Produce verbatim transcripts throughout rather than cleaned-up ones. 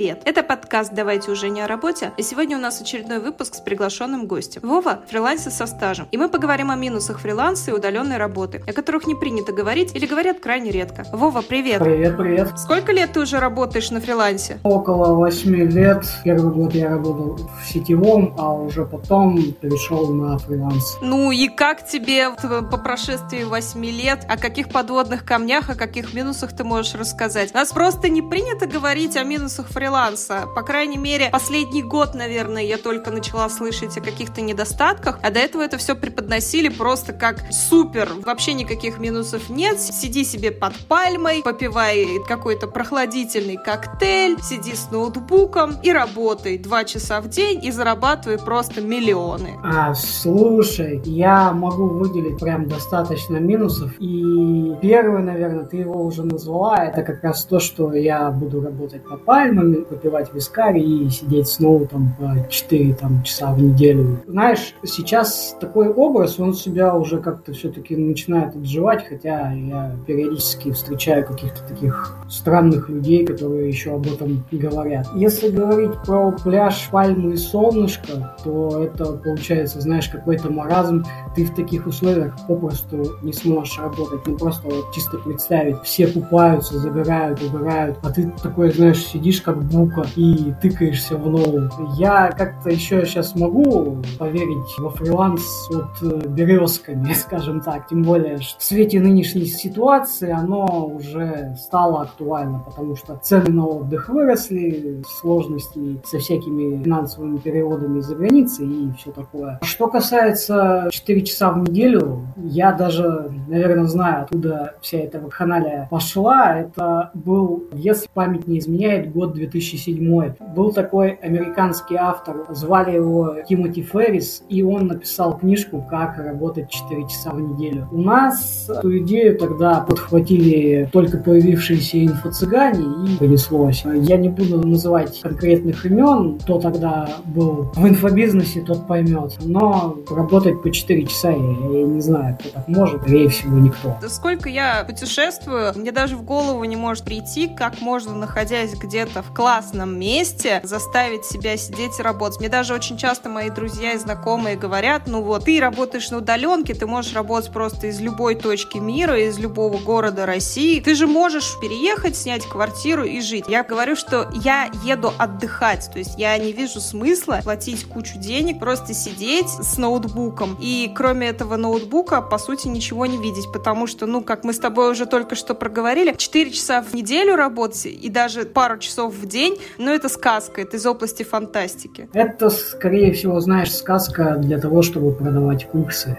Привет! Это подкаст «Давайте уже не о работе», и сегодня у нас очередной выпуск с приглашенным гостем. Вова – фрилансер со стажем, и мы поговорим о минусах фриланса и удаленной работы, о которых не принято говорить или говорят крайне редко. Вова, привет! Привет, привет! Сколько лет ты уже работаешь на фрилансе? Около восьми лет. Первый год я работал в сетевом, а уже потом перешел на фриланс. Ну и как тебе по прошествии восьми лет, о каких подводных камнях, о каких минусах ты можешь рассказать? У нас просто не принято говорить о минусах фриланса. По крайней мере, последний год, наверное, я только начала слышать о каких-то недостатках, а до этого это все преподносили просто как супер. Вообще никаких минусов нет. Сиди себе под пальмой, попивай какой-то прохладительный коктейль, сиди с ноутбуком и работай два часа в день и зарабатывай просто миллионы. А, слушай, я могу выделить прям достаточно минусов. И первый, наверное, ты его уже назвала, это как раз то, что я буду работать под пальмами, попивать вискарь и сидеть снова там по четыре там, часа в неделю. Знаешь, сейчас такой образ, он себя уже как-то все-таки начинает отживать, хотя я периодически встречаю каких-то таких странных людей, которые еще об этом говорят. Если говорить про пляж, пальмы и солнышко, то это получается, знаешь, какой-то маразм. Ты в таких условиях попросту не сможешь работать. Ну просто вот, чисто представить, все купаются, загорают, угорают, а ты такой, знаешь, сидишь как бука и тыкаешься в ноут. Я как-то еще сейчас могу поверить во фриланс вот березками, скажем так. Тем более, что в свете нынешней ситуации оно уже стало актуально, потому что цены на отдых выросли, сложности со всякими финансовыми переводами из-за границы и все такое. Что касается четыре часа в неделю, я даже, наверное, знаю, откуда вся эта вакханалия пошла. Это был, если память не изменяет, год две тысячи седьмой. Был такой американский автор, звали его Тимоти Феррис, и он написал книжку «Как работать четыре часа в неделю». У нас эту идею тогда подхватили только появившиеся инфо-цыгане, и понеслось. Я не буду называть конкретных имен, кто тогда был в инфобизнесе, тот поймет. Но работать по четыре часа, я, я не знаю, кто так может, скорее всего, никто. Да сколько я путешествую, мне даже в голову не может прийти, как можно, находясь где-то в классном месте, заставить себя сидеть и работать. Мне даже очень часто мои друзья и знакомые говорят: ну вот, ты работаешь на удаленке, ты можешь работать просто из любой точки мира, из любого города России, ты же можешь переехать, снять квартиру и жить. Я говорю, что я еду отдыхать, то есть я не вижу смысла платить кучу денег, просто сидеть с ноутбуком и кроме этого ноутбука, по сути, ничего не видеть, потому что, ну, как мы с тобой уже только что проговорили, четыре часа в неделю работать и даже пару часов в день, ну, это сказка, это из области фантастики. Это, скорее всего, знаешь, сказка для того, чтобы продавать курсы.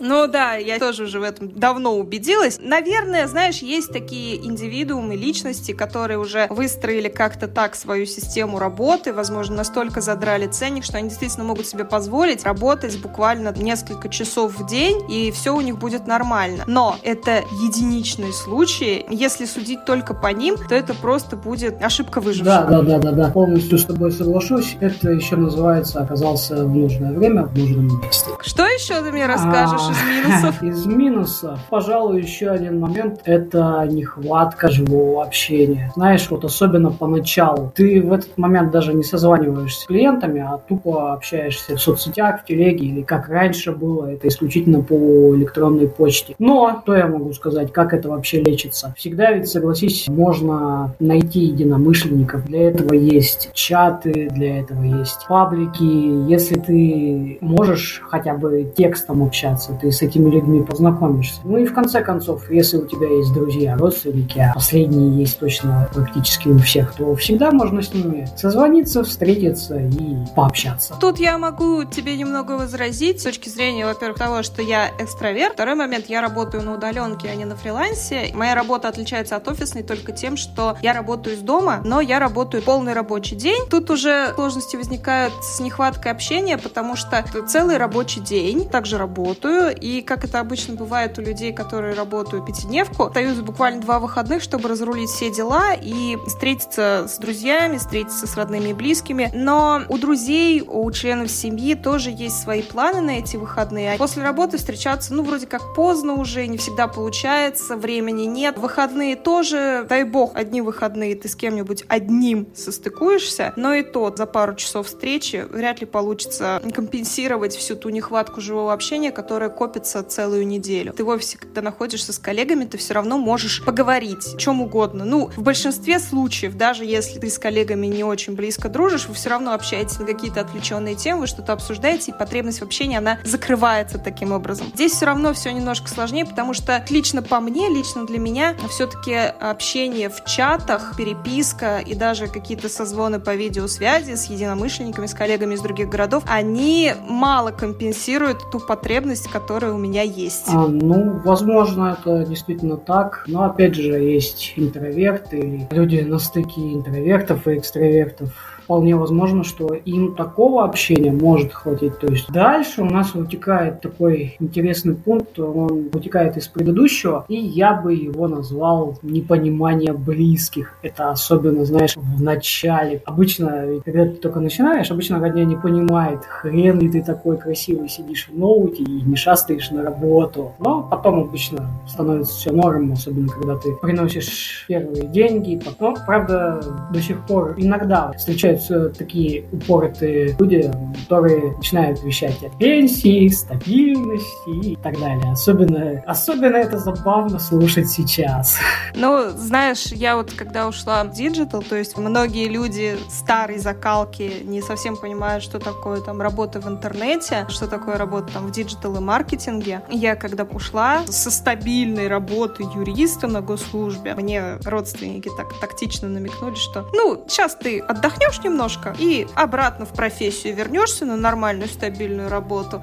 Ну да, я тоже уже в этом давно убедилась. Наверное, знаешь, есть такие индивидуумы, личности, которые уже выстроили как-то так свою систему работы, возможно, настолько задрали ценник, что они действительно могут себе позволить работать буквально несколько часов в день, и все у них будет нормально. Но это единичные случаи. Если судить только по ним, то это просто будет ошибка выжившего. Да, да, да, да, да. Полностью с тобой соглашусь. Это еще называется «оказался в нужное время, в нужном месте». Что еще ты мне расскажешь из минусов? Из минусов, пожалуй, еще один момент – это нехватка живого общения. Знаешь, вот особенно поначалу. Ты в этот момент даже не созваниваешься с клиентами, а тупо общаешься в соцсетях, в телеге или как раньше было, это исключительно по электронной почте. Но что я могу сказать, как это вообще лечится? Всегда ведь, согласись, можно найти единомышленников. Для этого есть чаты, для этого есть паблики. Если ты можешь хотя бы текстом общаться, ты с этими людьми познакомишься. Ну и в конце концов, если у тебя есть друзья, родственники, а последние есть точно практически у всех, то всегда можно с ними созвониться, встретиться и пообщаться. Тут я могу тебе немного возразить с точки зрения, во-первых, того, что я экстраверт. Второй момент, я работаю на удаленке, а не на фрилансе. Моя работа отличается от офисной только тем, что я работаю из дома, но я работаю полный рабочий день. Тут уже сложности возникают с нехваткой общения, потому что целый рабочий день также работаю, и как это обычно бывает у людей, которые работают пятидневку, остаются буквально два выходных, чтобы разрулить все дела и встретиться с друзьями, встретиться с родными и близкими. Но у друзей, у членов семьи тоже есть свои планы на эти выходные. После работы встречаться, ну, вроде как поздно уже, не всегда получается, времени нет. Выходные тоже, дай бог, одни выходные ты с кем-нибудь один одним состыкуешься, но и то за пару часов встречи вряд ли получится компенсировать всю ту нехватку живого общения, которая копится целую неделю. Ты в офисе, когда находишься с коллегами, ты все равно можешь поговорить о чем угодно. Ну, в большинстве случаев, даже если ты с коллегами не очень близко дружишь, вы все равно общаетесь на какие-то отвлеченные темы, вы что-то обсуждаете, и потребность в общении, она закрывается таким образом. Здесь все равно все немножко сложнее, потому что лично по мне, лично для меня, все-таки общение в чатах, переписка и даже какие-то созвоны по видеосвязи с единомышленниками, с коллегами из других городов, они мало компенсируют ту потребность, которая у меня есть. А, ну, возможно, это действительно так, но опять же есть интроверты или люди на стыке интровертов и экстравертов. Вполне возможно, что им такого общения может хватить. То есть дальше у нас вытекает такой интересный пункт, он вытекает из предыдущего, и я бы его назвал непонимание близких. Это особенно, знаешь, в начале. Обычно, когда ты только начинаешь, обычно родня не понимает, хрен ли ты такой красивый сидишь в ноуте и не шастаешь на работу. Но потом обычно становится все нормом, особенно когда ты приносишь первые деньги. Потом, правда, до сих пор иногда встречается такие упоротые люди, которые начинают вещать о пенсии, стабильности и так далее. Особенно, особенно это забавно слушать сейчас. Ну, знаешь, я вот когда ушла в диджитал, то есть многие люди старой закалки не совсем понимают, что такое там работа в интернете, что такое работа там в диджитал и маркетинге. Я когда ушла со стабильной работы юриста на госслужбе, мне родственники так тактично намекнули, что ну, сейчас ты отдохнешь немножко и обратно в профессию вернешься на нормальную стабильную работу.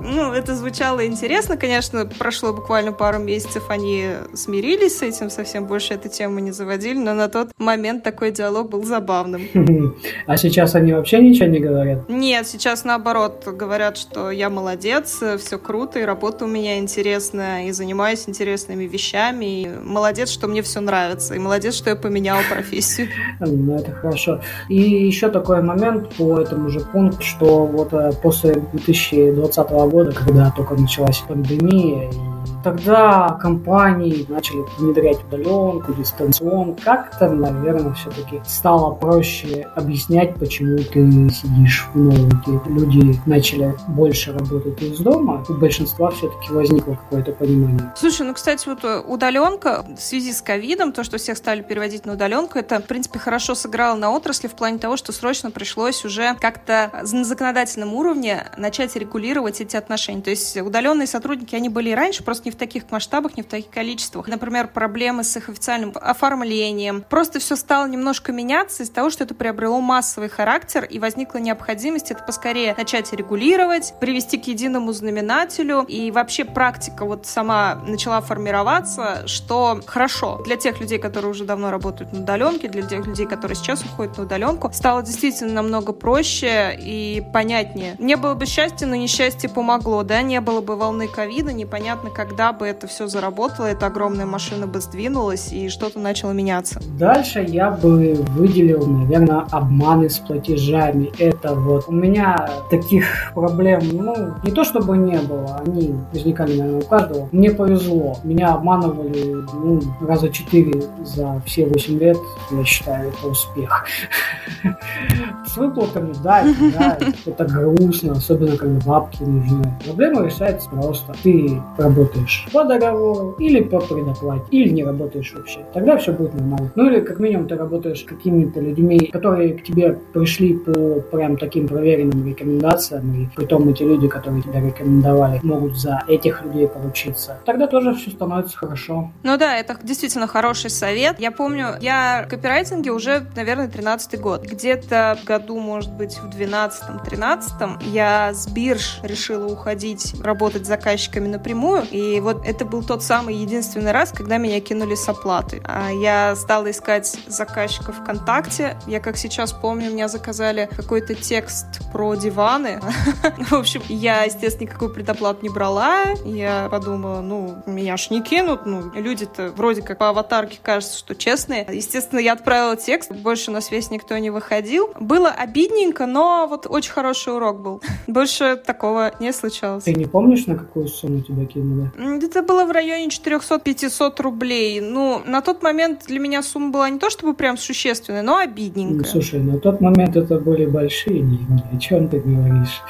Ну, это звучало интересно, конечно, прошло буквально пару месяцев, они смирились с этим, совсем больше эту тему не заводили, но на тот момент такой диалог был забавным. А сейчас они вообще ничего не говорят? Нет, сейчас наоборот, говорят, что я молодец, все круто, и работа у меня интересная, и занимаюсь интересными вещами, и молодец, что мне все нравится, и молодец, что я поменяла профессию. Ну, это хорошо. И еще такой момент по этому же пункту, что вот после две тысячи двадцатого года, когда только началась пандемия, тогда компании начали внедрять удаленку, дистанционку. Как-то, наверное, все-таки стало проще объяснять, почему ты сидишь в ноуте. Люди начали больше работать из дома, у большинства все-таки возникло какое-то понимание. Слушай, ну, кстати, вот удаленка в связи с ковидом, то, что всех стали переводить на удаленку, это, в принципе, хорошо сыграло на отрасли в плане того, что срочно пришлось уже как-то на законодательном уровне начать регулировать эти отношения. То есть удаленные сотрудники, они были и раньше, просто не в таких масштабах, не в таких количествах. Например, проблемы с их официальным оформлением. Просто все стало немножко меняться из-за того, что это приобрело массовый характер и возникла необходимость это поскорее начать регулировать, привести к единому знаменателю. И вообще практика вот сама начала формироваться, что хорошо для тех людей, которые уже давно работают на удаленке, для тех людей, которые сейчас уходят на удаленку, стало действительно намного проще и понятнее. Не было бы счастья, но несчастье помогло, да, не было бы волны ковида, непонятно, когда Когда бы это все заработало, эта огромная машина бы сдвинулась и что-то начало меняться. Дальше я бы выделил, наверное, обманы с платежами. Это вот у меня таких проблем, ну, не то чтобы не было, они возникали, наверное, у каждого. Мне повезло, меня обманывали, ну, раза четыре за все восемь лет, я считаю, это успех. С выплатами, да, это грустно, особенно когда бабки нужны. Проблема решается просто. Ты работаешь по договору или по предоплате, или не работаешь вообще. Тогда все будет нормально. Ну или как минимум ты работаешь с какими-то людьми, которые к тебе пришли по прям таким проверенным рекомендациям, и притом эти люди, которые тебя рекомендовали, могут за этих людей поручиться. Тогда тоже все становится хорошо. Ну да, это действительно хороший совет. Я помню, я в копирайтинге уже, наверное, тринадцатый год. Где-то в году, может быть, в двенадцатом-тринадцатом я с бирж решила уходить работать с заказчиками напрямую, и И вот это был тот самый единственный раз, когда меня кинули с оплаты. Я стала искать заказчиков ВКонтакте. Я, как сейчас помню, меня заказали какой-то текст про диваны. В общем, я, естественно, никакую предоплату не брала. Я подумала, ну, меня ж не кинут. Ну, люди-то вроде как по аватарке кажется, что честные. Естественно, я отправила текст. Больше на связь никто не выходил. Было обидненько, но вот очень хороший урок был. Больше такого не случалось. Ты не помнишь, на какую сумму тебя кинули? Это было в районе четыреста-пятьсот рублей. Ну, на тот момент для меня сумма была не то чтобы прям существенная, но обидненькая. Ну, слушай, на тот момент это были большие деньги. О чем ты говоришь?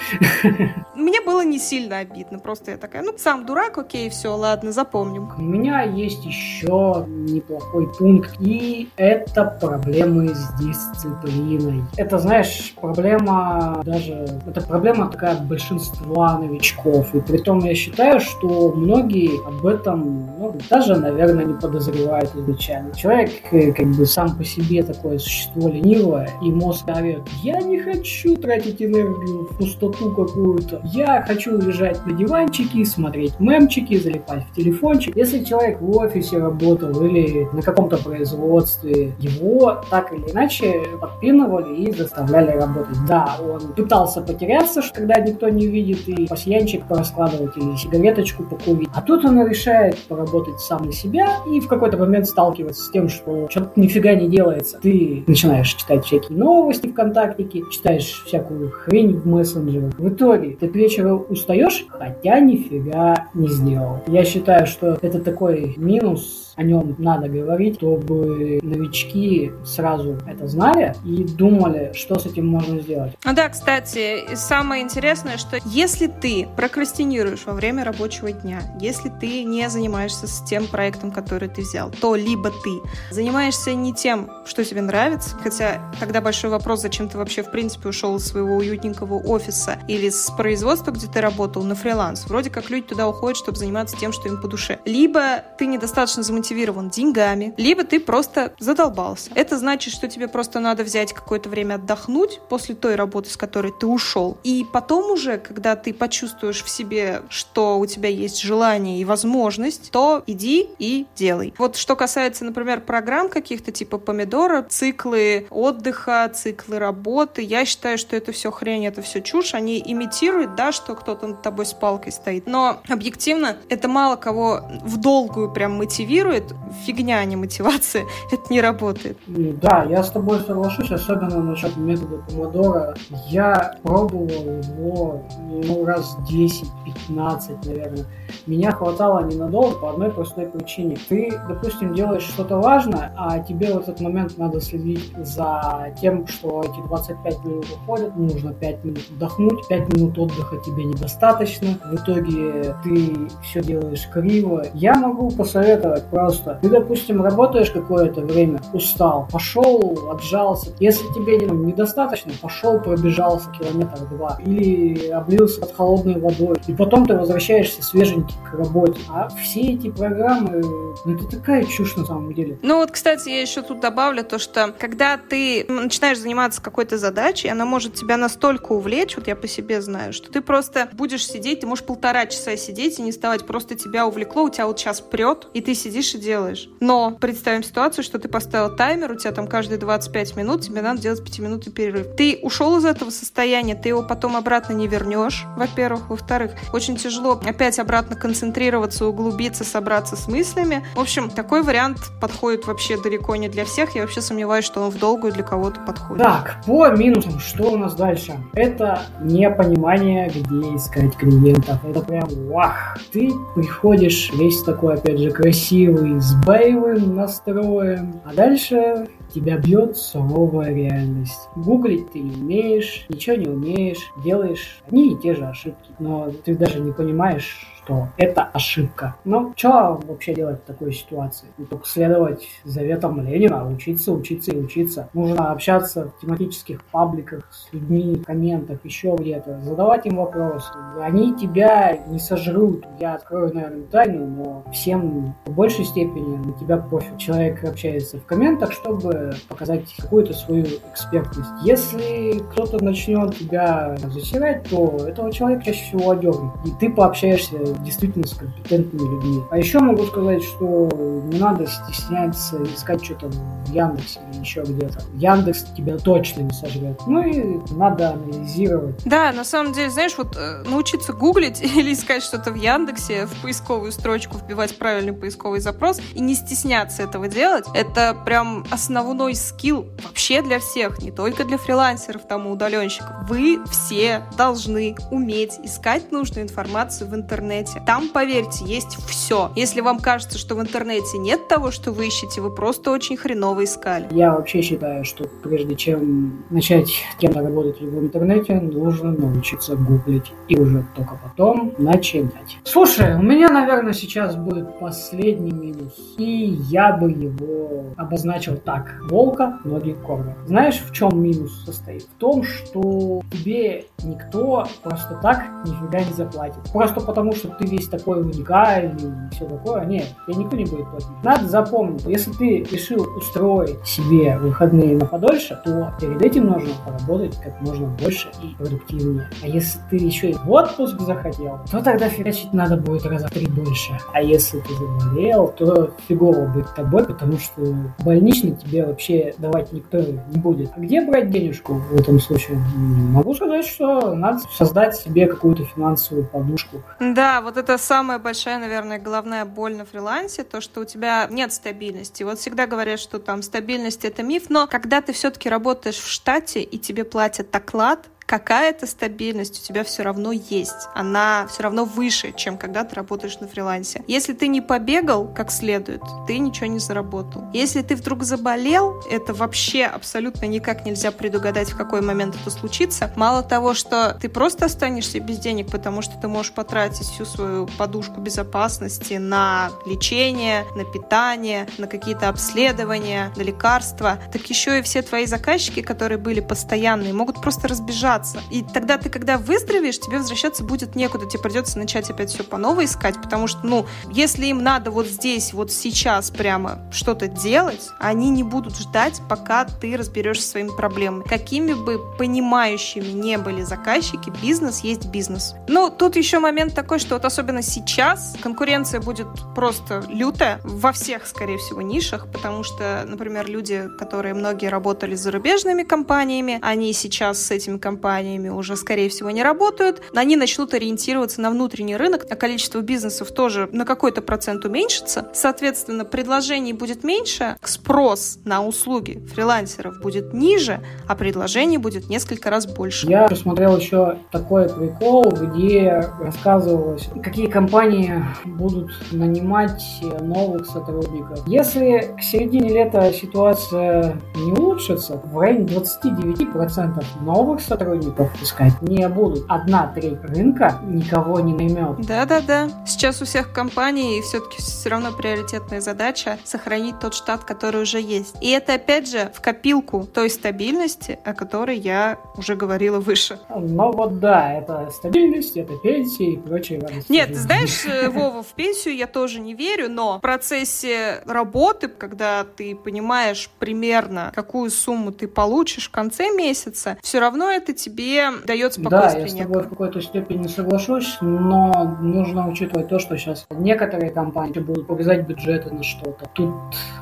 Мне было не сильно обидно. Просто я такая, ну, сам дурак, окей, все, ладно, запомним. У меня есть еще неплохой пункт. И это проблемы с дисциплиной. Это, знаешь, проблема даже... Это проблема такая большинства новичков. И при том я считаю, что многие об этом, ну, даже, наверное, не подозревают изначально. Человек как бы сам по себе такое существо ленивое, и мозг говорит: я не хочу тратить энергию в пустоту какую-то, я хочу лежать на диванчике, смотреть мемчики, залипать в телефончик. Если человек в офисе работал или на каком-то производстве, его так или иначе подпинывали и заставляли работать. Да, он пытался потеряться, когда никто не видит, и пасьянчик пораскладывать, или сигареточку покурить. А тут он решает поработать сам на себя и в какой-то момент сталкивается с тем, что что-то нифига не делается. Ты начинаешь читать всякие новости ВКонтакте, читаешь всякую хрень в мессенджерах. В итоге ты к вечеру устаешь, хотя нифига не сделал. Я считаю, что это такой минус, о нем надо говорить, чтобы новички сразу это знали и думали, что с этим можно сделать. Ну да, кстати, самое интересное, что если ты прокрастинируешь во время рабочего дня, если ты не занимаешься с тем проектом, который ты взял, то либо ты занимаешься не тем, что тебе нравится, хотя тогда большой вопрос, зачем ты вообще в принципе ушел из своего уютненького офиса или с производства, где ты работал, на фриланс. Вроде как люди туда уходят, чтобы заниматься тем, что им по душе. Либо ты недостаточно замотивирован деньгами, либо ты просто задолбался. Это значит, что тебе просто надо взять какое-то время отдохнуть после той работы, с которой ты ушел. И потом уже, когда ты почувствуешь в себе, что у тебя есть желание и возможность, то иди и делай. Вот что касается, например, программ каких-то типа помидора, циклы отдыха, циклы работы, я считаю, что это все хрень, это все чушь. Они имитируют, да, что кто-то над тобой с палкой стоит. Но объективно это мало кого в долгую прям мотивирует. Фигня, а не мотивация. Это не работает. Да, я с тобой соглашусь, особенно насчет метода помодоро. Я пробовал его ну, раз десять-пятнадцать, наверное. Меня хватало ненадолго по одной простой причине. Ты, допустим, делаешь что-то важное, а тебе в этот момент надо следить за тем, что эти двадцать пять минут уходят, нужно пять минут отдохнуть, пять минут отдыха тебе недостаточно. В итоге ты все делаешь криво. Я могу посоветовать просто. Ты, допустим, работаешь какое-то время, устал, пошел, отжался. Если тебе недостаточно, пошел, пробежался километр два или облился под холодной водой. И потом ты возвращаешься свеженький к работе. А все эти программы, ну это такая чушь на самом деле. Ну вот, кстати, я еще тут добавлю то, что когда ты начинаешь заниматься какой-то задачей, она может тебя настолько увлечь, вот я по себе знаю, что ты просто будешь сидеть, ты можешь полтора часа сидеть и не вставать, просто тебя увлекло, у тебя вот сейчас прет, и ты сидишь и делаешь. Но представим ситуацию, что ты поставил таймер, у тебя там каждые двадцать пять минут тебе надо делать пятиминутный перерыв. Ты ушел из этого состояния, ты его потом обратно не вернешь, во-первых. Во-вторых, очень тяжело опять обратно концентрироваться, углубиться, собраться с мыслями. В общем, такой вариант подходит вообще далеко не для всех. Я вообще сомневаюсь, что он в долгую для кого-то подходит. Так, по минусам, что у нас дальше? Это непонимание, где искать клиентов. Это прям вах! Ты приходишь весь такой, опять же, красивый, с боевым настроем, а дальше тебя бьет суровая реальность. Гуглить ты не умеешь, ничего не умеешь, делаешь одни и те же ошибки, но ты даже не понимаешь, что это ошибка. Ну, что вообще делать в такой ситуации? Не только следовать заветам Ленина, учиться, учиться и учиться. Нужно общаться в тематических пабликах с людьми, в комментах, еще где-то, задавать им вопросы. Они тебя не сожрут. Я открою, наверное, тайну, но всем в большей степени на тебя пофиг. Человек общается в комментах, чтобы показать какую-то свою экспертность. Если кто-то начнет тебя засирать, то этого человека чаще всего одернут, и ты пообщаешься действительно с компетентными людьми. А еще могу сказать, что не надо стесняться искать что-то в Яндексе или еще где-то. Яндекс тебя точно не сожрет. Ну и надо анализировать. Да, на самом деле, знаешь, вот научиться гуглить или искать что-то в Яндексе, в поисковую строчку вбивать правильный поисковый запрос и не стесняться этого делать, это прям основа основной скилл вообще для всех, не только для фрилансеров, там, и удаленщиков. Вы все должны уметь искать нужную информацию в интернете. Там, поверьте, есть все. Если вам кажется, что в интернете нет того, что вы ищете, вы просто очень хреново искали. Я вообще считаю, что прежде чем начать кем-то работать в интернете, нужно научиться гуглить и уже только потом начинать. Слушай, у меня, наверное, сейчас будет последний минус, и я бы его обозначил так. Волка ноги кормят. Знаешь, в чем минус состоит? В том, что тебе никто просто так нифига не заплатит. Просто потому, что ты весь такой уникальный и все такое. Нет, тебе никто не будет платить. Надо запомнить, если ты решил устроить себе выходные на подольше, то перед этим нужно поработать как можно больше и продуктивнее. А если ты еще и в отпуск захотел, то тогда фигачить надо будет раза в три больше. А если ты заболел, то фигово быть тобой, потому что больничный тебе вообще давать никто не будет. А где брать денежку в этом случае? Могу сказать, что надо создать себе какую-то финансовую подушку. Да, вот это самая большая, наверное, головная боль на фрилансе, то, что у тебя нет стабильности. Вот всегда говорят, что там стабильность — это миф, но когда ты все-таки работаешь в штате и тебе платят оклад, какая-то стабильность у тебя все равно есть. Она все равно выше, чем когда ты работаешь на фрилансе. Если ты не побегал как следует, ты ничего не заработал. Если ты вдруг заболел, это вообще абсолютно никак нельзя предугадать, в какой момент это случится. Мало того, что ты просто останешься без денег, потому что ты можешь потратить всю свою подушку безопасности на лечение, на питание, на какие-то обследования, на лекарства, так еще и все твои заказчики, которые были постоянные, могут просто разбежаться. И тогда ты, когда выздоровеешь, тебе возвращаться будет некуда. Тебе придется начать опять все по новой искать, потому что, ну, если им надо вот здесь, вот сейчас прямо что-то делать, они не будут ждать, пока ты разберешься со своими проблемами. Какими бы понимающими не были заказчики, бизнес есть бизнес. Ну, тут еще момент такой, что вот особенно сейчас конкуренция будет просто лютая во всех, скорее всего, нишах, потому что, например, люди, которые многие работали с зарубежными компаниями, они сейчас с этими компаниями компаниями уже, скорее всего, не работают. Они начнут ориентироваться на внутренний рынок, а количество бизнесов тоже на какой-то процент уменьшится. Соответственно, предложений будет меньше, спрос на услуги фрилансеров будет ниже, а предложений будет несколько раз больше. Я посмотрел еще такой прикол, где рассказывалось, какие компании будут нанимать новых сотрудников. Если к середине лета ситуация не улучшится, в районе двадцать девять процентов новых сотрудников сотрудников искать не будут. Одна треть рынка никого не наймет. Да-да-да. Сейчас у всех компаний все-таки все равно приоритетная задача сохранить тот штат, который уже есть. И это, опять же, в копилку той стабильности, о которой я уже говорила выше. Ну вот да, это стабильность, это пенсия и прочие радости. Нет, ты знаешь, Вова, в пенсию я тоже не верю, но в процессе работы, когда ты понимаешь примерно, какую сумму ты получишь в конце месяца, все равно это тебе дает спокойствие. Да, я с тобой в какой-то степени соглашусь, но нужно учитывать то, что сейчас некоторые компании будут урезать бюджеты на что-то. Тут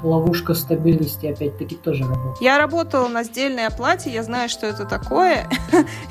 ловушка стабильности опять-таки тоже работает. Я работала на сдельной оплате, я знаю, что это такое,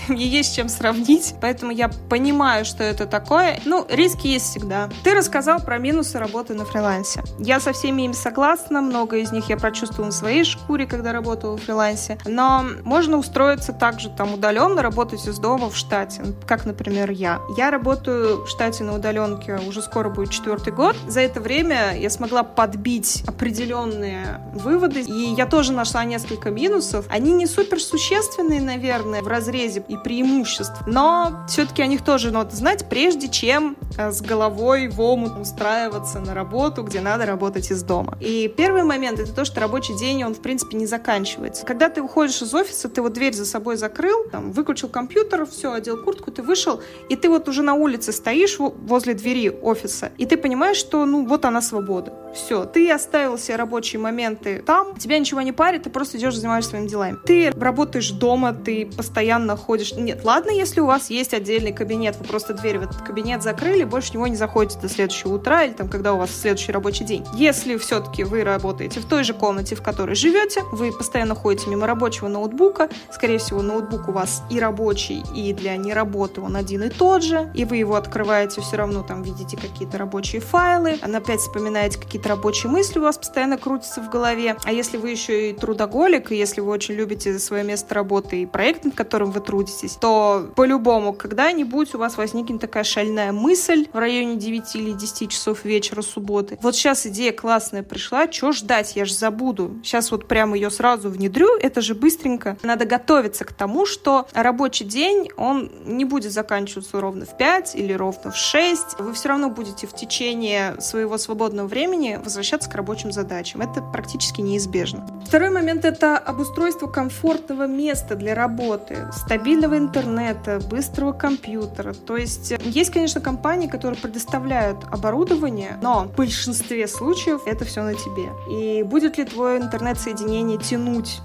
мне есть с чем сравнить, поэтому я понимаю, что это такое. Ну, риски есть всегда. Ты рассказал про минусы работы на фрилансе. Я со всеми им согласна, много из них я прочувствовала в своей шкуре, когда работала в фрилансе, но можно устроиться также там удаленно, работать из дома в штате, как, например, я. Я работаю в штате на удаленке уже скоро будет четвертый год. За это время я смогла подбить определенные выводы, и я тоже нашла несколько минусов. Они не суперсущественные, наверное, в разрезе и преимуществ, но все-таки о них тоже надо знать, прежде чем с головой в омут устраиваться на работу, где надо работать из дома. И первый момент — это то, что рабочий день, он, в принципе, не заканчивается. Когда ты уходишь из офиса, ты вот дверь за собой закрыл, там, выключил компьютер, все, одел куртку, ты вышел, и ты вот уже на улице стоишь возле двери офиса, и ты понимаешь, что, ну, вот она свобода. Все, ты оставил себе рабочие моменты там, тебя ничего не парит, ты просто идешь, занимаешься своими делами. Ты работаешь дома, ты постоянно ходишь. Нет, ладно, если у вас есть отдельный кабинет, вы просто дверь в этот кабинет закрыли, больше в него не заходите до следующего утра или там, когда у вас следующий рабочий день. Если все-таки вы работаете в той же комнате, в которой живете, вы постоянно ходите мимо рабочего ноутбука, скорее всего, ноутбук у вас и рабочий, и для неработы он один и тот же, и вы его открываете, все равно там видите какие-то рабочие файлы, опять вспоминаете какие-то рабочие мысли, у вас постоянно крутятся в голове. А если вы еще и трудоголик, и если вы очень любите свое место работы и проект, над которым вы трудитесь, то по-любому когда-нибудь у вас возникнет такая шальная мысль в районе девяти или десяти часов вечера субботы. Вот сейчас идея классная пришла, чего ждать, я же забуду. Сейчас вот прямо ее сразу внедрю, это же быстренько. Надо готовиться к тому, что рабочий день, он не будет заканчиваться ровно в пять или ровно в шесть. Вы все равно будете в течение своего свободного времени возвращаться к рабочим задачам. Это практически неизбежно. Второй момент — это обустройство комфортного места для работы, стабильного интернета, быстрого компьютера. То есть есть, конечно, компании, которые предоставляют оборудование, но в большинстве случаев это все на тебе. И будет ли твое интернет-соединение тянуть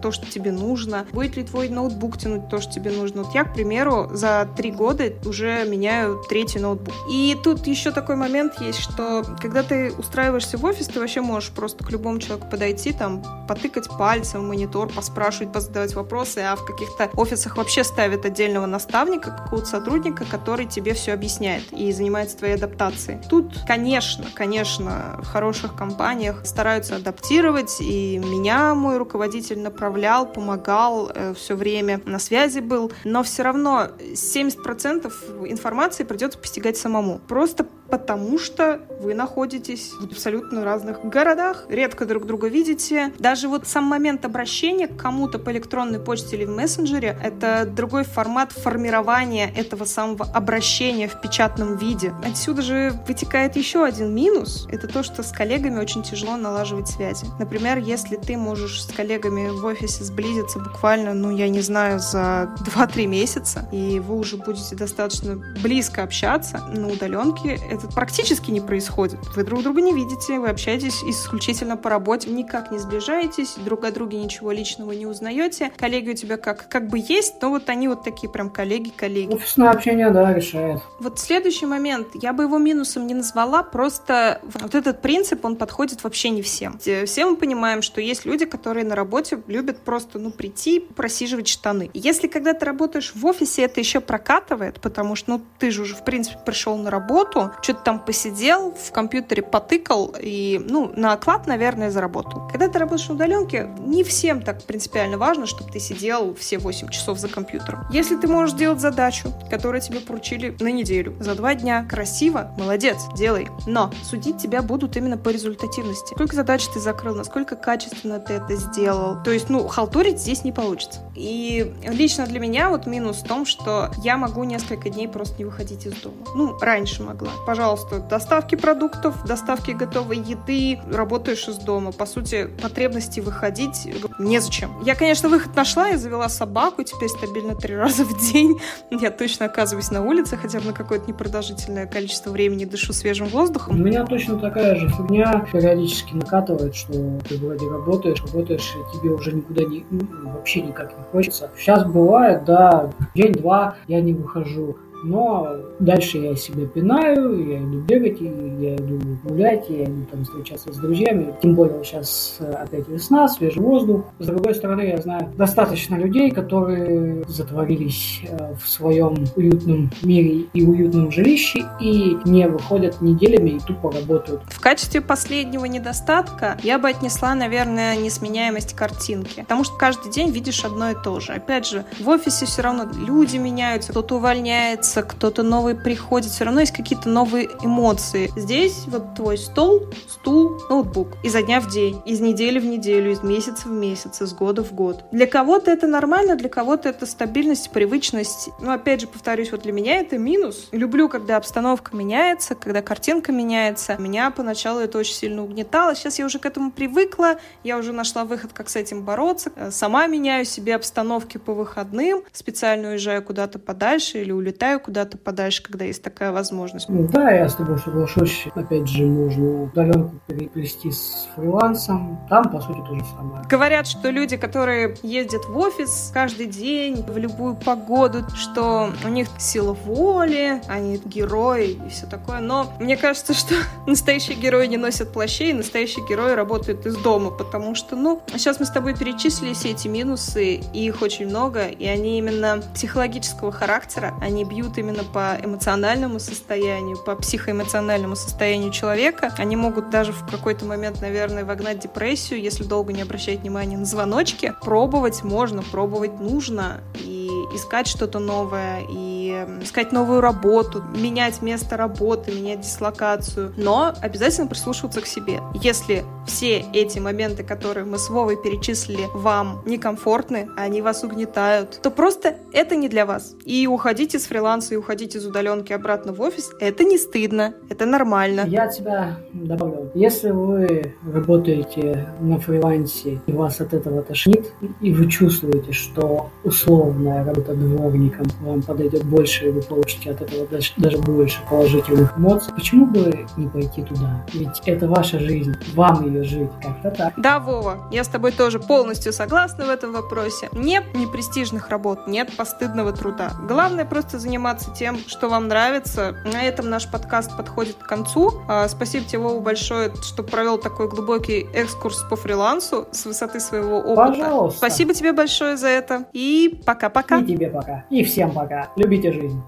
то, что тебе нужно? Будет ли твой ноутбук тянуть то, что тебе нужно? Вот я, к примеру, за три года уже меняю третий ноутбук. И тут еще такой момент есть, что когда ты устраиваешься в офис, ты вообще можешь просто к любому человеку подойти, там, потыкать пальцем в монитор, поспрашивать, позадавать вопросы, а в каких-то офисах вообще ставят отдельного наставника, какого-то сотрудника, который тебе все объясняет и занимается твоей адаптацией. Тут, конечно, конечно, в хороших компаниях стараются адаптировать, и меня мой руководитель направлял, помогал, э, все время на связи был, но все равно семьдесят процентов информации придется постигать самому. Просто потому что вы находитесь в абсолютно разных городах, редко друг друга видите. Даже вот сам момент обращения к кому-то по электронной почте или в мессенджере — это другой формат формирования этого самого обращения в печатном виде. Отсюда же вытекает еще один минус — это то, что с коллегами очень тяжело налаживать связи. Например, если ты можешь с коллегами в офисе сблизиться буквально, ну, я не знаю, за два-три месяца, и вы уже будете достаточно близко общаться, на удаленке — это практически не происходит. Вы друг друга не видите, вы общаетесь исключительно по работе, никак не сближаетесь, друг о друге ничего личного не узнаете. Коллеги у тебя как, как бы есть, но вот они вот такие прям коллеги-коллеги. Офисное общение, да, решает. Вот следующий момент, я бы его минусом не назвала, просто вот этот принцип, он подходит вообще не всем. Все мы понимаем, что есть люди, которые на работе любят просто, ну, прийти и просиживать штаны. Если когда ты работаешь в офисе, это еще прокатывает, потому что, ну, ты же уже, в принципе, пришел на работу, что-то там посидел, в компьютере потыкал и, ну, на оклад, наверное, заработал. Когда ты работаешь на удаленке, не всем так принципиально важно, чтобы ты сидел все восемь часов за компьютером. Если ты можешь делать задачу, которую тебе поручили на неделю, за два дня, красиво, молодец, делай. Но судить тебя будут именно по результативности. Сколько задач ты закрыл, насколько качественно ты это сделал. То есть, ну, халтурить здесь не получится. И лично для меня вот минус в том, что я могу несколько дней просто не выходить из дома. Ну, раньше могла. Пожалуйста, доставки продуктов, доставки готовой еды, работаешь из дома. По сути, потребности выходить незачем. Я, конечно, выход нашла, я завела собаку, теперь стабильно три раза в день. Я точно оказываюсь на улице, хотя бы на какое-то непродолжительное количество времени дышу свежим воздухом. У меня точно такая же фигня периодически накатывает, что ты вроде работаешь, работаешь, и тебе уже никуда не, вообще никак не хочется. Сейчас бывает, да, день-два я не выхожу. Но дальше я себя пинаю, я иду бегать, я иду гулять, я иду там встречаться с друзьями. Тем более сейчас опять весна, свежий воздух. С другой стороны, я знаю достаточно людей, которые затворились в своем уютном мире и уютном жилище и не выходят неделями и тупо работают. В качестве последнего недостатка я бы отнесла, наверное, несменяемость картинки. Потому что каждый день видишь одно и то же. Опять же, в офисе все равно люди меняются, кто-то увольняется, кто-то новый приходит, все равно есть какие-то новые эмоции. Здесь вот твой стол, стул, ноутбук. Изо дня в день, из недели в неделю, из месяца в месяц, из года в год. Для кого-то это нормально, для кого-то это стабильность, привычность. Но опять же, повторюсь, вот для меня это минус. Люблю, когда обстановка меняется, когда картинка меняется. Меня поначалу это очень сильно угнетало. Сейчас я уже к этому привыкла, я уже нашла выход, как с этим бороться. Сама меняю себе обстановки по выходным, специально уезжаю куда-то подальше или улетаю куда-то подальше, когда есть такая возможность. Да, я с тобой соглашусь. Опять же, можно удаленку переплести с фрилансом. Там, по сути, то же самое. Говорят, что люди, которые ездят в офис каждый день, в любую погоду, что у них сила воли, они герои и все такое. Но мне кажется, что настоящие герои не носят плащей, настоящие герои работают из дома, потому что, ну, сейчас мы с тобой перечислили все эти минусы, и их очень много, и они именно психологического характера, они бьют именно по эмоциональному состоянию, по психоэмоциональному состоянию человека. Они могут даже в какой-то момент, наверное, вогнать депрессию, если долго не обращать внимания на звоночки. Пробовать можно, пробовать нужно, и искать что-то новое, и искать новую работу, менять место работы, менять дислокацию, но обязательно прислушиваться к себе. Если все эти моменты, которые мы с Вовой перечислили, вам некомфортны, они вас угнетают, то просто это не для вас. И уходите с фриланса, и уходите из удаленки обратно в офис. Это не стыдно, это нормально. Я тебя добавлю. Если вы работаете на фрилансе, и вас от этого тошнит, и вы чувствуете, что условная работа дворником вам подойдет больше, и вы получите от этого даже, даже больше положительных эмоций, почему бы не пойти туда? Ведь это ваша жизнь, вам ее жить, как-то так. Да, Вова, я с тобой тоже полностью согласна в этом вопросе. Нет непрестижных работ, нет постыдного труда. Главное просто заниматься тем, что вам нравится. На этом наш подкаст подходит к концу. Спасибо тебе, Вова, большое, что провел такой глубокий экскурс по фрилансу с высоты своего опыта. Пожалуйста. Спасибо тебе большое за это. И пока-пока. И тебе пока. И всем пока. Любите жизнь.